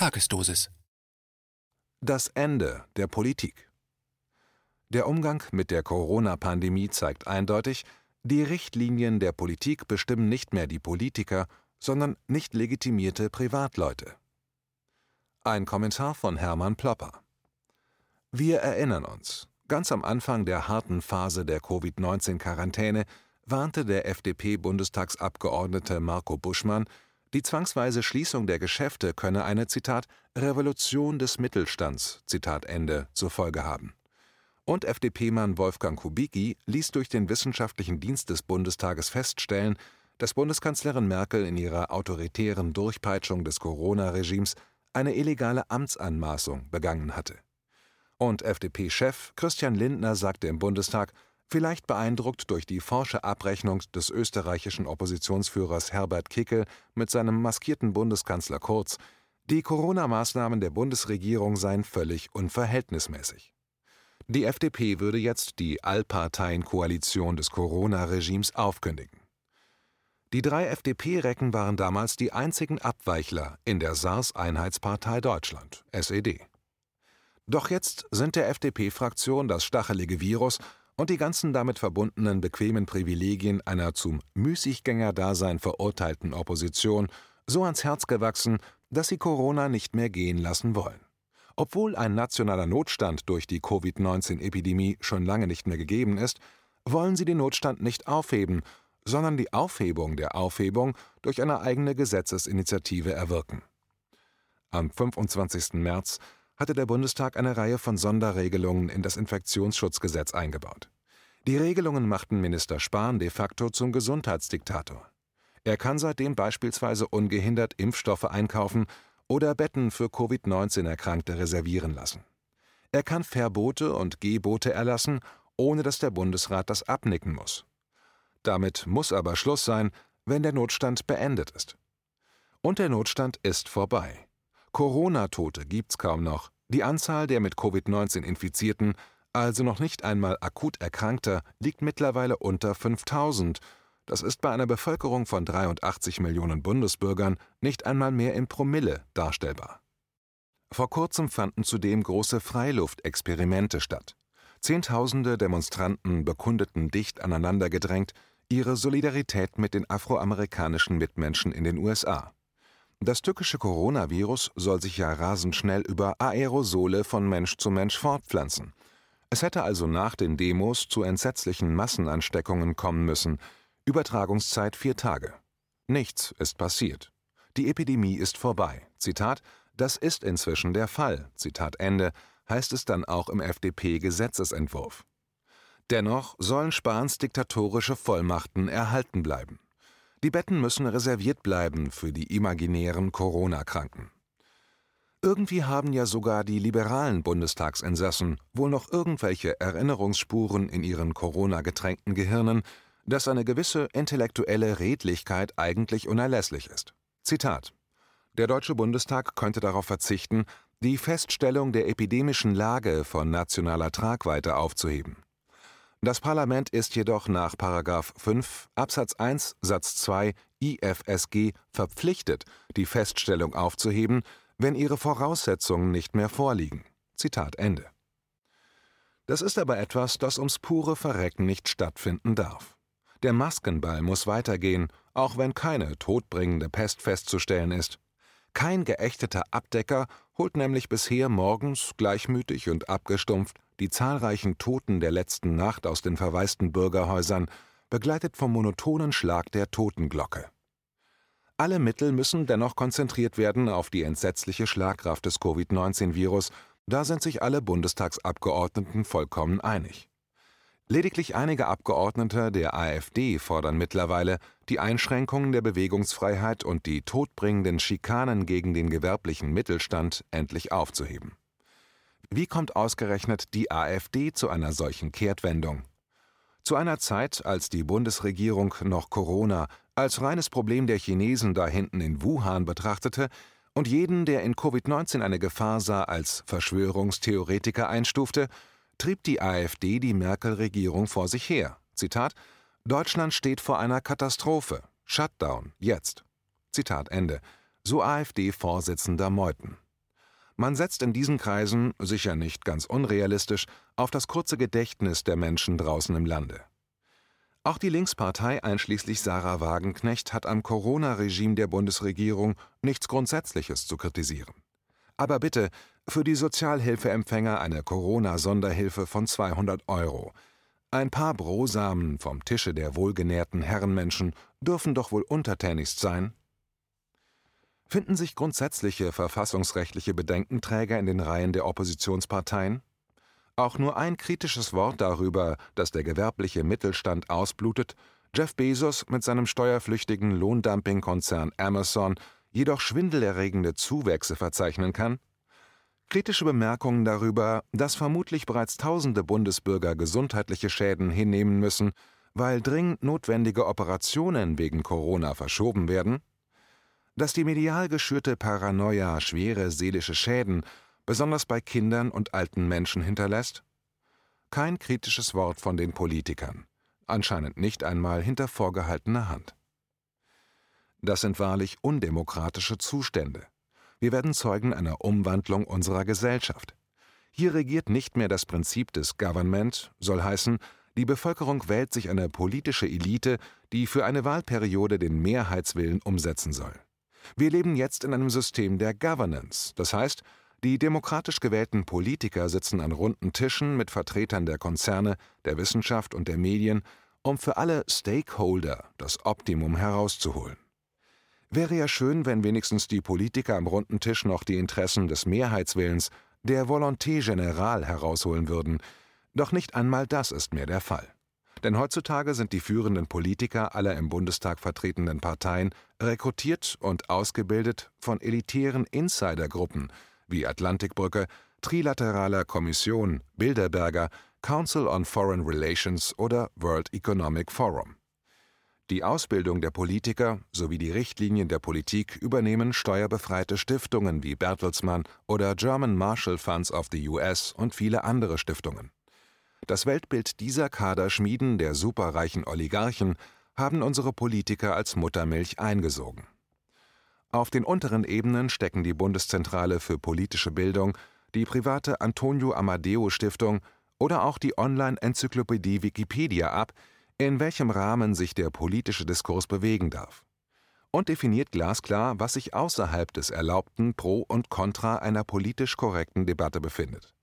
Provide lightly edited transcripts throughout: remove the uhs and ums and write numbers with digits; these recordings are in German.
Tagesdosis. Das Ende der Politik. Der Umgang mit der Corona-Pandemie zeigt eindeutig, die Richtlinien der Politik bestimmen nicht mehr die Politiker, sondern nicht legitimierte Privatleute. Ein Kommentar von Hermann Plopper. Wir erinnern uns, ganz am Anfang der harten Phase der Covid-19-Quarantäne warnte der FDP-Bundestagsabgeordnete Marco Buschmann, die zwangsweise Schließung der Geschäfte könne eine, Zitat, Revolution des Mittelstands, Zitat Ende, zur Folge haben. Und FDP-Mann Wolfgang Kubicki ließ durch den Wissenschaftlichen Dienst des Bundestages feststellen, dass Bundeskanzlerin Merkel in ihrer autoritären Durchpeitschung des Corona-Regimes eine illegale Amtsanmaßung begangen hatte. Und FDP-Chef Christian Lindner sagte im Bundestag, vielleicht beeindruckt durch die forsche Abrechnung des österreichischen Oppositionsführers Herbert Kickl mit seinem maskierten Bundeskanzler Kurz, die Corona-Maßnahmen der Bundesregierung seien völlig unverhältnismäßig. Die FDP würde jetzt die Allparteien-Koalition des Corona-Regimes aufkündigen. Die 3 FDP-Recken waren damals die einzigen Abweichler in der SARS-Einheitspartei Deutschland, SED. Doch jetzt sind der FDP-Fraktion das stachelige Virus und die ganzen damit verbundenen bequemen Privilegien einer zum Müßiggängerdasein verurteilten Opposition so ans Herz gewachsen, dass sie Corona nicht mehr gehen lassen wollen. Obwohl ein nationaler Notstand durch die Covid-19-Epidemie schon lange nicht mehr gegeben ist, wollen sie den Notstand nicht aufheben, sondern die Aufhebung der Aufhebung durch eine eigene Gesetzesinitiative erwirken. Am 25. März hatte der Bundestag eine Reihe von Sonderregelungen in das Infektionsschutzgesetz eingebaut. Die Regelungen machten Minister Spahn de facto zum Gesundheitsdiktator. Er kann seitdem beispielsweise ungehindert Impfstoffe einkaufen oder Betten für Covid-19-Erkrankte reservieren lassen. Er kann Verbote und Gebote erlassen, ohne dass der Bundesrat das abnicken muss. Damit muss aber Schluss sein, wenn der Notstand beendet ist. Und der Notstand ist vorbei. Corona-Tote gibt's kaum noch. Die Anzahl der mit Covid-19-Infizierten, also noch nicht einmal akut Erkrankter, liegt mittlerweile unter 5000. Das ist bei einer Bevölkerung von 83 Millionen Bundesbürgern nicht einmal mehr in Promille darstellbar. Vor kurzem fanden zudem große Freiluftexperimente statt. Zehntausende Demonstranten bekundeten dicht aneinandergedrängt ihre Solidarität mit den afroamerikanischen Mitmenschen in den USA. Das tückische Coronavirus soll sich ja rasend schnell über Aerosole von Mensch zu Mensch fortpflanzen. Es hätte also nach den Demos zu entsetzlichen Massenansteckungen kommen müssen – Übertragungszeit 4 Tage. Nichts ist passiert. Die Epidemie ist vorbei. Zitat, das ist inzwischen der Fall. Zitat Ende, heißt es dann auch im FDP-Gesetzesentwurf. Dennoch sollen Spahns diktatorische Vollmachten erhalten bleiben. Die Betten müssen reserviert bleiben für die imaginären Corona-Kranken. Irgendwie haben ja sogar die liberalen Bundestagsinsassen wohl noch irgendwelche Erinnerungsspuren in ihren Corona-getränkten Gehirnen, dass eine gewisse intellektuelle Redlichkeit eigentlich unerlässlich ist. Zitat: Der Deutsche Bundestag könnte darauf verzichten, die Feststellung der epidemischen Lage von nationaler Tragweite aufzuheben. Das Parlament ist jedoch nach § 5 Absatz 1 Satz 2 IFSG verpflichtet, die Feststellung aufzuheben, wenn ihre Voraussetzungen nicht mehr vorliegen. Zitat Ende. Das ist aber etwas, das ums pure Verrecken nicht stattfinden darf. Der Maskenball muss weitergehen, auch wenn keine todbringende Pest festzustellen ist. Kein geächteter Abdecker holt nämlich bisher morgens gleichmütig und abgestumpft die zahlreichen Toten der letzten Nacht aus den verwaisten Bürgerhäusern, begleitet vom monotonen Schlag der Totenglocke. Alle Mittel müssen dennoch konzentriert werden auf die entsetzliche Schlagkraft des Covid-19-Virus, da sind sich alle Bundestagsabgeordneten vollkommen einig. Lediglich einige Abgeordnete der AfD fordern mittlerweile, die Einschränkungen der Bewegungsfreiheit und die todbringenden Schikanen gegen den gewerblichen Mittelstand endlich aufzuheben. Wie kommt ausgerechnet die AfD zu einer solchen Kehrtwendung? Zu einer Zeit, als die Bundesregierung noch Corona als reines Problem der Chinesen da hinten in Wuhan betrachtete und jeden, der in Covid-19 eine Gefahr sah, als Verschwörungstheoretiker einstufte, trieb die AfD die Merkel-Regierung vor sich her. Zitat, Deutschland steht vor einer Katastrophe. Shutdown, jetzt. Zitat Ende. So AfD-Vorsitzender Meuthen. Man setzt in diesen Kreisen, sicher nicht ganz unrealistisch, auf das kurze Gedächtnis der Menschen draußen im Lande. Auch die Linkspartei einschließlich Sarah Wagenknecht hat am Corona-Regime der Bundesregierung nichts Grundsätzliches zu kritisieren. Aber bitte, für die Sozialhilfeempfänger eine Corona-Sonderhilfe von 200 €. Ein paar Brosamen vom Tische der wohlgenährten Herrenmenschen dürfen doch wohl untertänigst sein? Finden sich grundsätzliche verfassungsrechtliche Bedenkenträger in den Reihen der Oppositionsparteien? Auch nur ein kritisches Wort darüber, dass der gewerbliche Mittelstand ausblutet, Jeff Bezos mit seinem steuerflüchtigen Lohndumping-Konzern Amazon jedoch schwindelerregende Zuwächse verzeichnen kann? Kritische Bemerkungen darüber, dass vermutlich bereits tausende Bundesbürger gesundheitliche Schäden hinnehmen müssen, weil dringend notwendige Operationen wegen Corona verschoben werden? Dass die medial geschürte Paranoia schwere seelische Schäden besonders bei Kindern und alten Menschen hinterlässt? Kein kritisches Wort von den Politikern, anscheinend nicht einmal hinter vorgehaltener Hand. Das sind wahrlich undemokratische Zustände. Wir werden Zeugen einer Umwandlung unserer Gesellschaft. Hier regiert nicht mehr das Prinzip des Government, soll heißen, die Bevölkerung wählt sich eine politische Elite, die für eine Wahlperiode den Mehrheitswillen umsetzen soll. Wir leben jetzt in einem System der Governance, das heißt, die demokratisch gewählten Politiker sitzen an runden Tischen mit Vertretern der Konzerne, der Wissenschaft und der Medien, um für alle Stakeholder das Optimum herauszuholen. Wäre ja schön, wenn wenigstens die Politiker am runden Tisch noch die Interessen des Mehrheitswillens, der Volonté générale, herausholen würden. Doch nicht einmal das ist mehr der Fall. Denn heutzutage sind die führenden Politiker aller im Bundestag vertretenen Parteien rekrutiert und ausgebildet von elitären Insidergruppen, wie Atlantikbrücke, Trilateraler Kommission, Bilderberger, Council on Foreign Relations oder World Economic Forum. Die Ausbildung der Politiker sowie die Richtlinien der Politik übernehmen steuerbefreite Stiftungen wie Bertelsmann oder German Marshall Funds of the US und viele andere Stiftungen. Das Weltbild dieser Kaderschmieden der superreichen Oligarchen haben unsere Politiker als Muttermilch eingesogen. Auf den unteren Ebenen stecken die Bundeszentrale für politische Bildung, die private Antonio Amadeo Stiftung oder auch die Online-Enzyklopädie Wikipedia ab, in welchem Rahmen sich der politische Diskurs bewegen darf. Und definiert glasklar, was sich außerhalb des erlaubten Pro und Contra einer politisch korrekten Debatte befindet.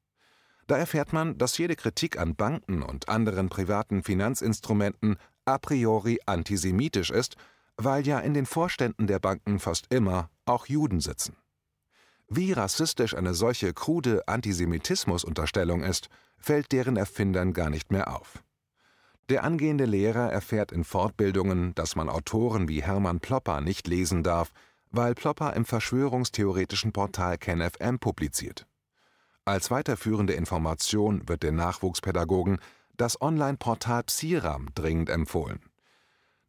Da erfährt man, dass jede Kritik an Banken und anderen privaten Finanzinstrumenten a priori antisemitisch ist, weil ja in den Vorständen der Banken fast immer auch Juden sitzen. Wie rassistisch eine solche krude Antisemitismusunterstellung ist, fällt deren Erfindern gar nicht mehr auf. Der angehende Lehrer erfährt in Fortbildungen, dass man Autoren wie Hermann Plopper nicht lesen darf, weil Plopper im verschwörungstheoretischen Portal KenFM publiziert. Als weiterführende Information wird den Nachwuchspädagogen das Online-Portal PSIRAM dringend empfohlen.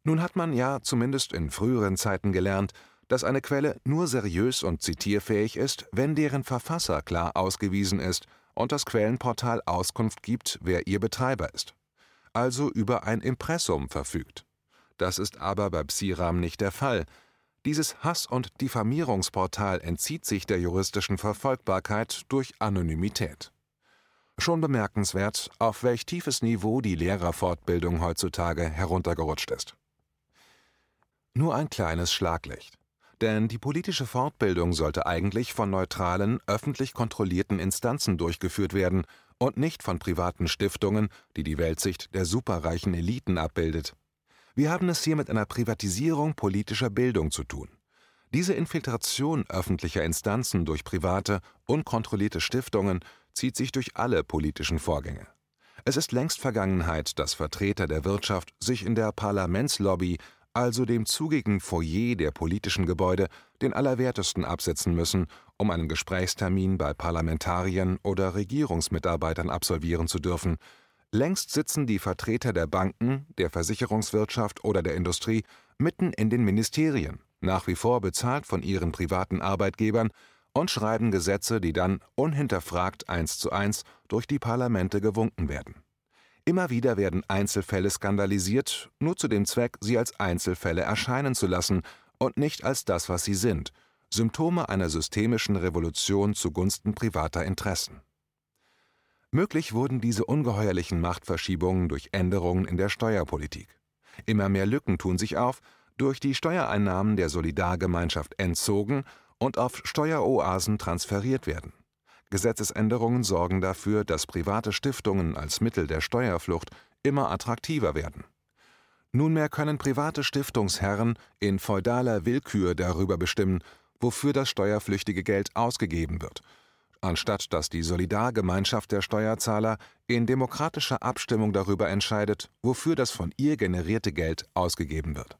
Nun hat man ja zumindest in früheren Zeiten gelernt, dass eine Quelle nur seriös und zitierfähig ist, wenn deren Verfasser klar ausgewiesen ist und das Quellenportal Auskunft gibt, wer ihr Betreiber ist. Also über ein Impressum verfügt. Das ist aber bei PSIRAM nicht der Fall. Dieses Hass- und Diffamierungsportal entzieht sich der juristischen Verfolgbarkeit durch Anonymität. Schon bemerkenswert, auf welch tiefes Niveau die Lehrerfortbildung heutzutage heruntergerutscht ist. Nur ein kleines Schlaglicht. Denn die politische Fortbildung sollte eigentlich von neutralen, öffentlich kontrollierten Instanzen durchgeführt werden und nicht von privaten Stiftungen, die die Weltsicht der superreichen Eliten abbildet. Wir haben es hier mit einer Privatisierung politischer Bildung zu tun. Diese Infiltration öffentlicher Instanzen durch private, unkontrollierte Stiftungen zieht sich durch alle politischen Vorgänge. Es ist längst Vergangenheit, dass Vertreter der Wirtschaft sich in der Parlamentslobby, also dem zugigen Foyer der politischen Gebäude, den Allerwertesten absetzen müssen, um einen Gesprächstermin bei Parlamentariern oder Regierungsmitarbeitern absolvieren zu dürfen. Längst sitzen die Vertreter der Banken, der Versicherungswirtschaft oder der Industrie mitten in den Ministerien, nach wie vor bezahlt von ihren privaten Arbeitgebern, und schreiben Gesetze, die dann unhinterfragt 1:1 durch die Parlamente gewunken werden. Immer wieder werden Einzelfälle skandalisiert, nur zu dem Zweck, sie als Einzelfälle erscheinen zu lassen und nicht als das, was sie sind, Symptome einer systemischen Revolution zugunsten privater Interessen. Möglich wurden diese ungeheuerlichen Machtverschiebungen durch Änderungen in der Steuerpolitik. Immer mehr Lücken tun sich auf, durch die Steuereinnahmen der Solidargemeinschaft entzogen und auf Steueroasen transferiert werden. Gesetzesänderungen sorgen dafür, dass private Stiftungen als Mittel der Steuerflucht immer attraktiver werden. Nunmehr können private Stiftungsherren in feudaler Willkür darüber bestimmen, wofür das steuerflüchtige Geld ausgegeben wird, anstatt dass die Solidargemeinschaft der Steuerzahler in demokratischer Abstimmung darüber entscheidet, wofür das von ihr generierte Geld ausgegeben wird.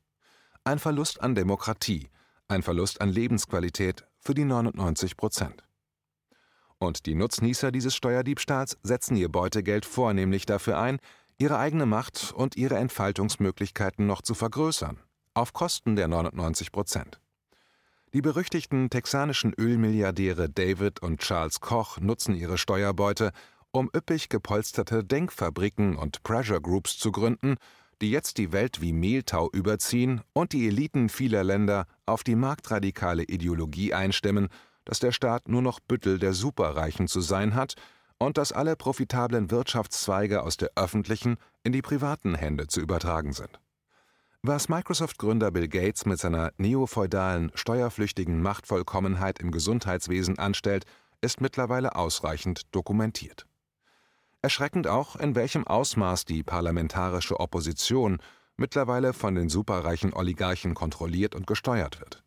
Ein Verlust an Demokratie, ein Verlust an Lebensqualität für die 99%. Und die Nutznießer dieses Steuerdiebstahls setzen ihr Beutegeld vornehmlich dafür ein, ihre eigene Macht und ihre Entfaltungsmöglichkeiten noch zu vergrößern, auf Kosten der 99%. Die berüchtigten texanischen Ölmilliardäre David und Charles Koch nutzen ihre Steuerbeute, um üppig gepolsterte Denkfabriken und Pressure Groups zu gründen, die jetzt die Welt wie Mehltau überziehen und die Eliten vieler Länder auf die marktradikale Ideologie einstimmen, dass der Staat nur noch Büttel der Superreichen zu sein hat und dass alle profitablen Wirtschaftszweige aus der öffentlichen in die privaten Hände zu übertragen sind. Was Microsoft-Gründer Bill Gates mit seiner neofeudalen, steuerflüchtigen Machtvollkommenheit im Gesundheitswesen anstellt, ist mittlerweile ausreichend dokumentiert. Erschreckend auch, in welchem Ausmaß die parlamentarische Opposition mittlerweile von den superreichen Oligarchen kontrolliert und gesteuert wird.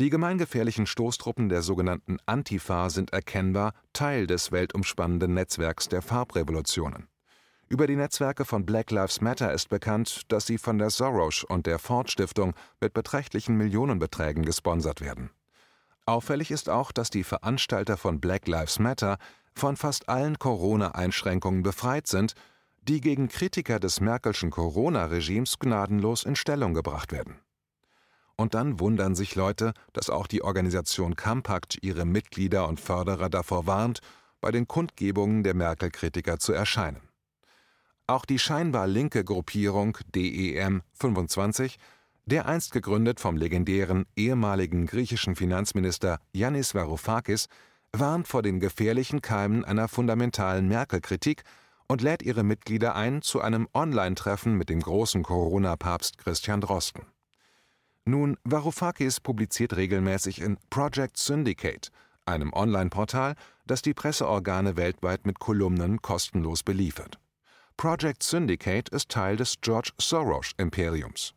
Die gemeingefährlichen Stoßtruppen der sogenannten Antifa sind erkennbar Teil des weltumspannenden Netzwerks der Farbrevolutionen. Über die Netzwerke von Black Lives Matter ist bekannt, dass sie von der Soros- und der Ford-Stiftung mit beträchtlichen Millionenbeträgen gesponsert werden. Auffällig ist auch, dass die Veranstalter von Black Lives Matter von fast allen Corona-Einschränkungen befreit sind, die gegen Kritiker des Merkelschen Corona-Regimes gnadenlos in Stellung gebracht werden. Und dann wundern sich Leute, dass auch die Organisation Compact ihre Mitglieder und Förderer davor warnt, bei den Kundgebungen der Merkel-Kritiker zu erscheinen. Auch die scheinbar linke Gruppierung DEM25, dereinst gegründet vom legendären ehemaligen griechischen Finanzminister Yannis Varoufakis, warnt vor den gefährlichen Keimen einer fundamentalen Merkel-Kritik und lädt ihre Mitglieder ein zu einem Online-Treffen mit dem großen Corona-Papst Christian Drosten. Nun, Varoufakis publiziert regelmäßig in Project Syndicate, einem Online-Portal, das die Presseorgane weltweit mit Kolumnen kostenlos beliefert. Project Syndicate ist Teil des George Soros-Imperiums.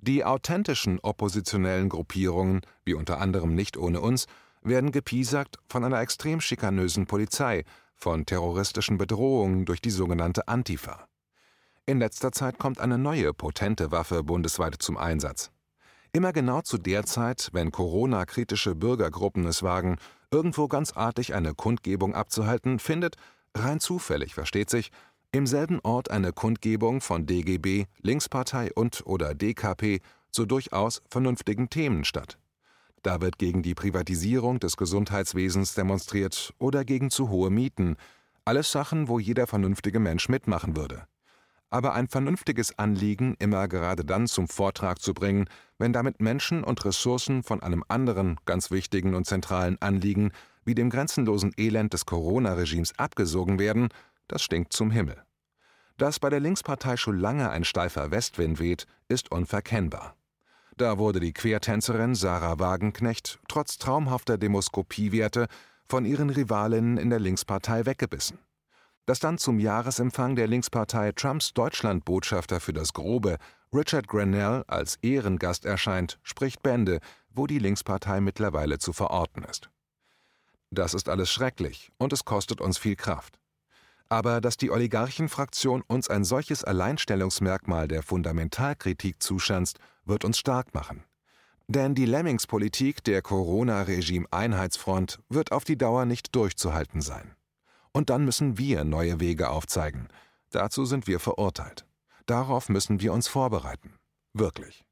Die authentischen oppositionellen Gruppierungen, wie unter anderem Nicht ohne uns, werden gepiesackt von einer extrem schikanösen Polizei, von terroristischen Bedrohungen durch die sogenannte Antifa. In letzter Zeit kommt eine neue, potente Waffe bundesweit zum Einsatz. Immer genau zu der Zeit, wenn Corona-kritische Bürgergruppen es wagen, irgendwo ganz artig eine Kundgebung abzuhalten, findet, rein zufällig versteht sich, im selben Ort eine Kundgebung von DGB, Linkspartei und/oder DKP zu durchaus vernünftigen Themen statt. Da wird gegen die Privatisierung des Gesundheitswesens demonstriert oder gegen zu hohe Mieten. Alles Sachen, wo jeder vernünftige Mensch mitmachen würde. Aber ein vernünftiges Anliegen immer gerade dann zum Vortrag zu bringen, wenn damit Menschen und Ressourcen von einem anderen ganz wichtigen und zentralen Anliegen wie dem grenzenlosen Elend des Corona-Regimes abgesogen werden, das stinkt zum Himmel. Dass bei der Linkspartei schon lange ein steifer Westwind weht, ist unverkennbar. Da wurde die Quertänzerin Sarah Wagenknecht trotz traumhafter Demoskopiewerte von ihren Rivalinnen in der Linkspartei weggebissen. Dass dann zum Jahresempfang der Linkspartei Trumps Deutschlandbotschafter für das Grobe, Richard Grenell, als Ehrengast erscheint, spricht Bände, wo die Linkspartei mittlerweile zu verorten ist. Das ist alles schrecklich und es kostet uns viel Kraft. Aber dass die Oligarchenfraktion uns ein solches Alleinstellungsmerkmal der Fundamentalkritik zuschanzt, wird uns stark machen. Denn die Lemmingspolitik der Corona-Regime-Einheitsfront wird auf die Dauer nicht durchzuhalten sein. Und dann müssen wir neue Wege aufzeigen. Dazu sind wir verurteilt. Darauf müssen wir uns vorbereiten. Wirklich.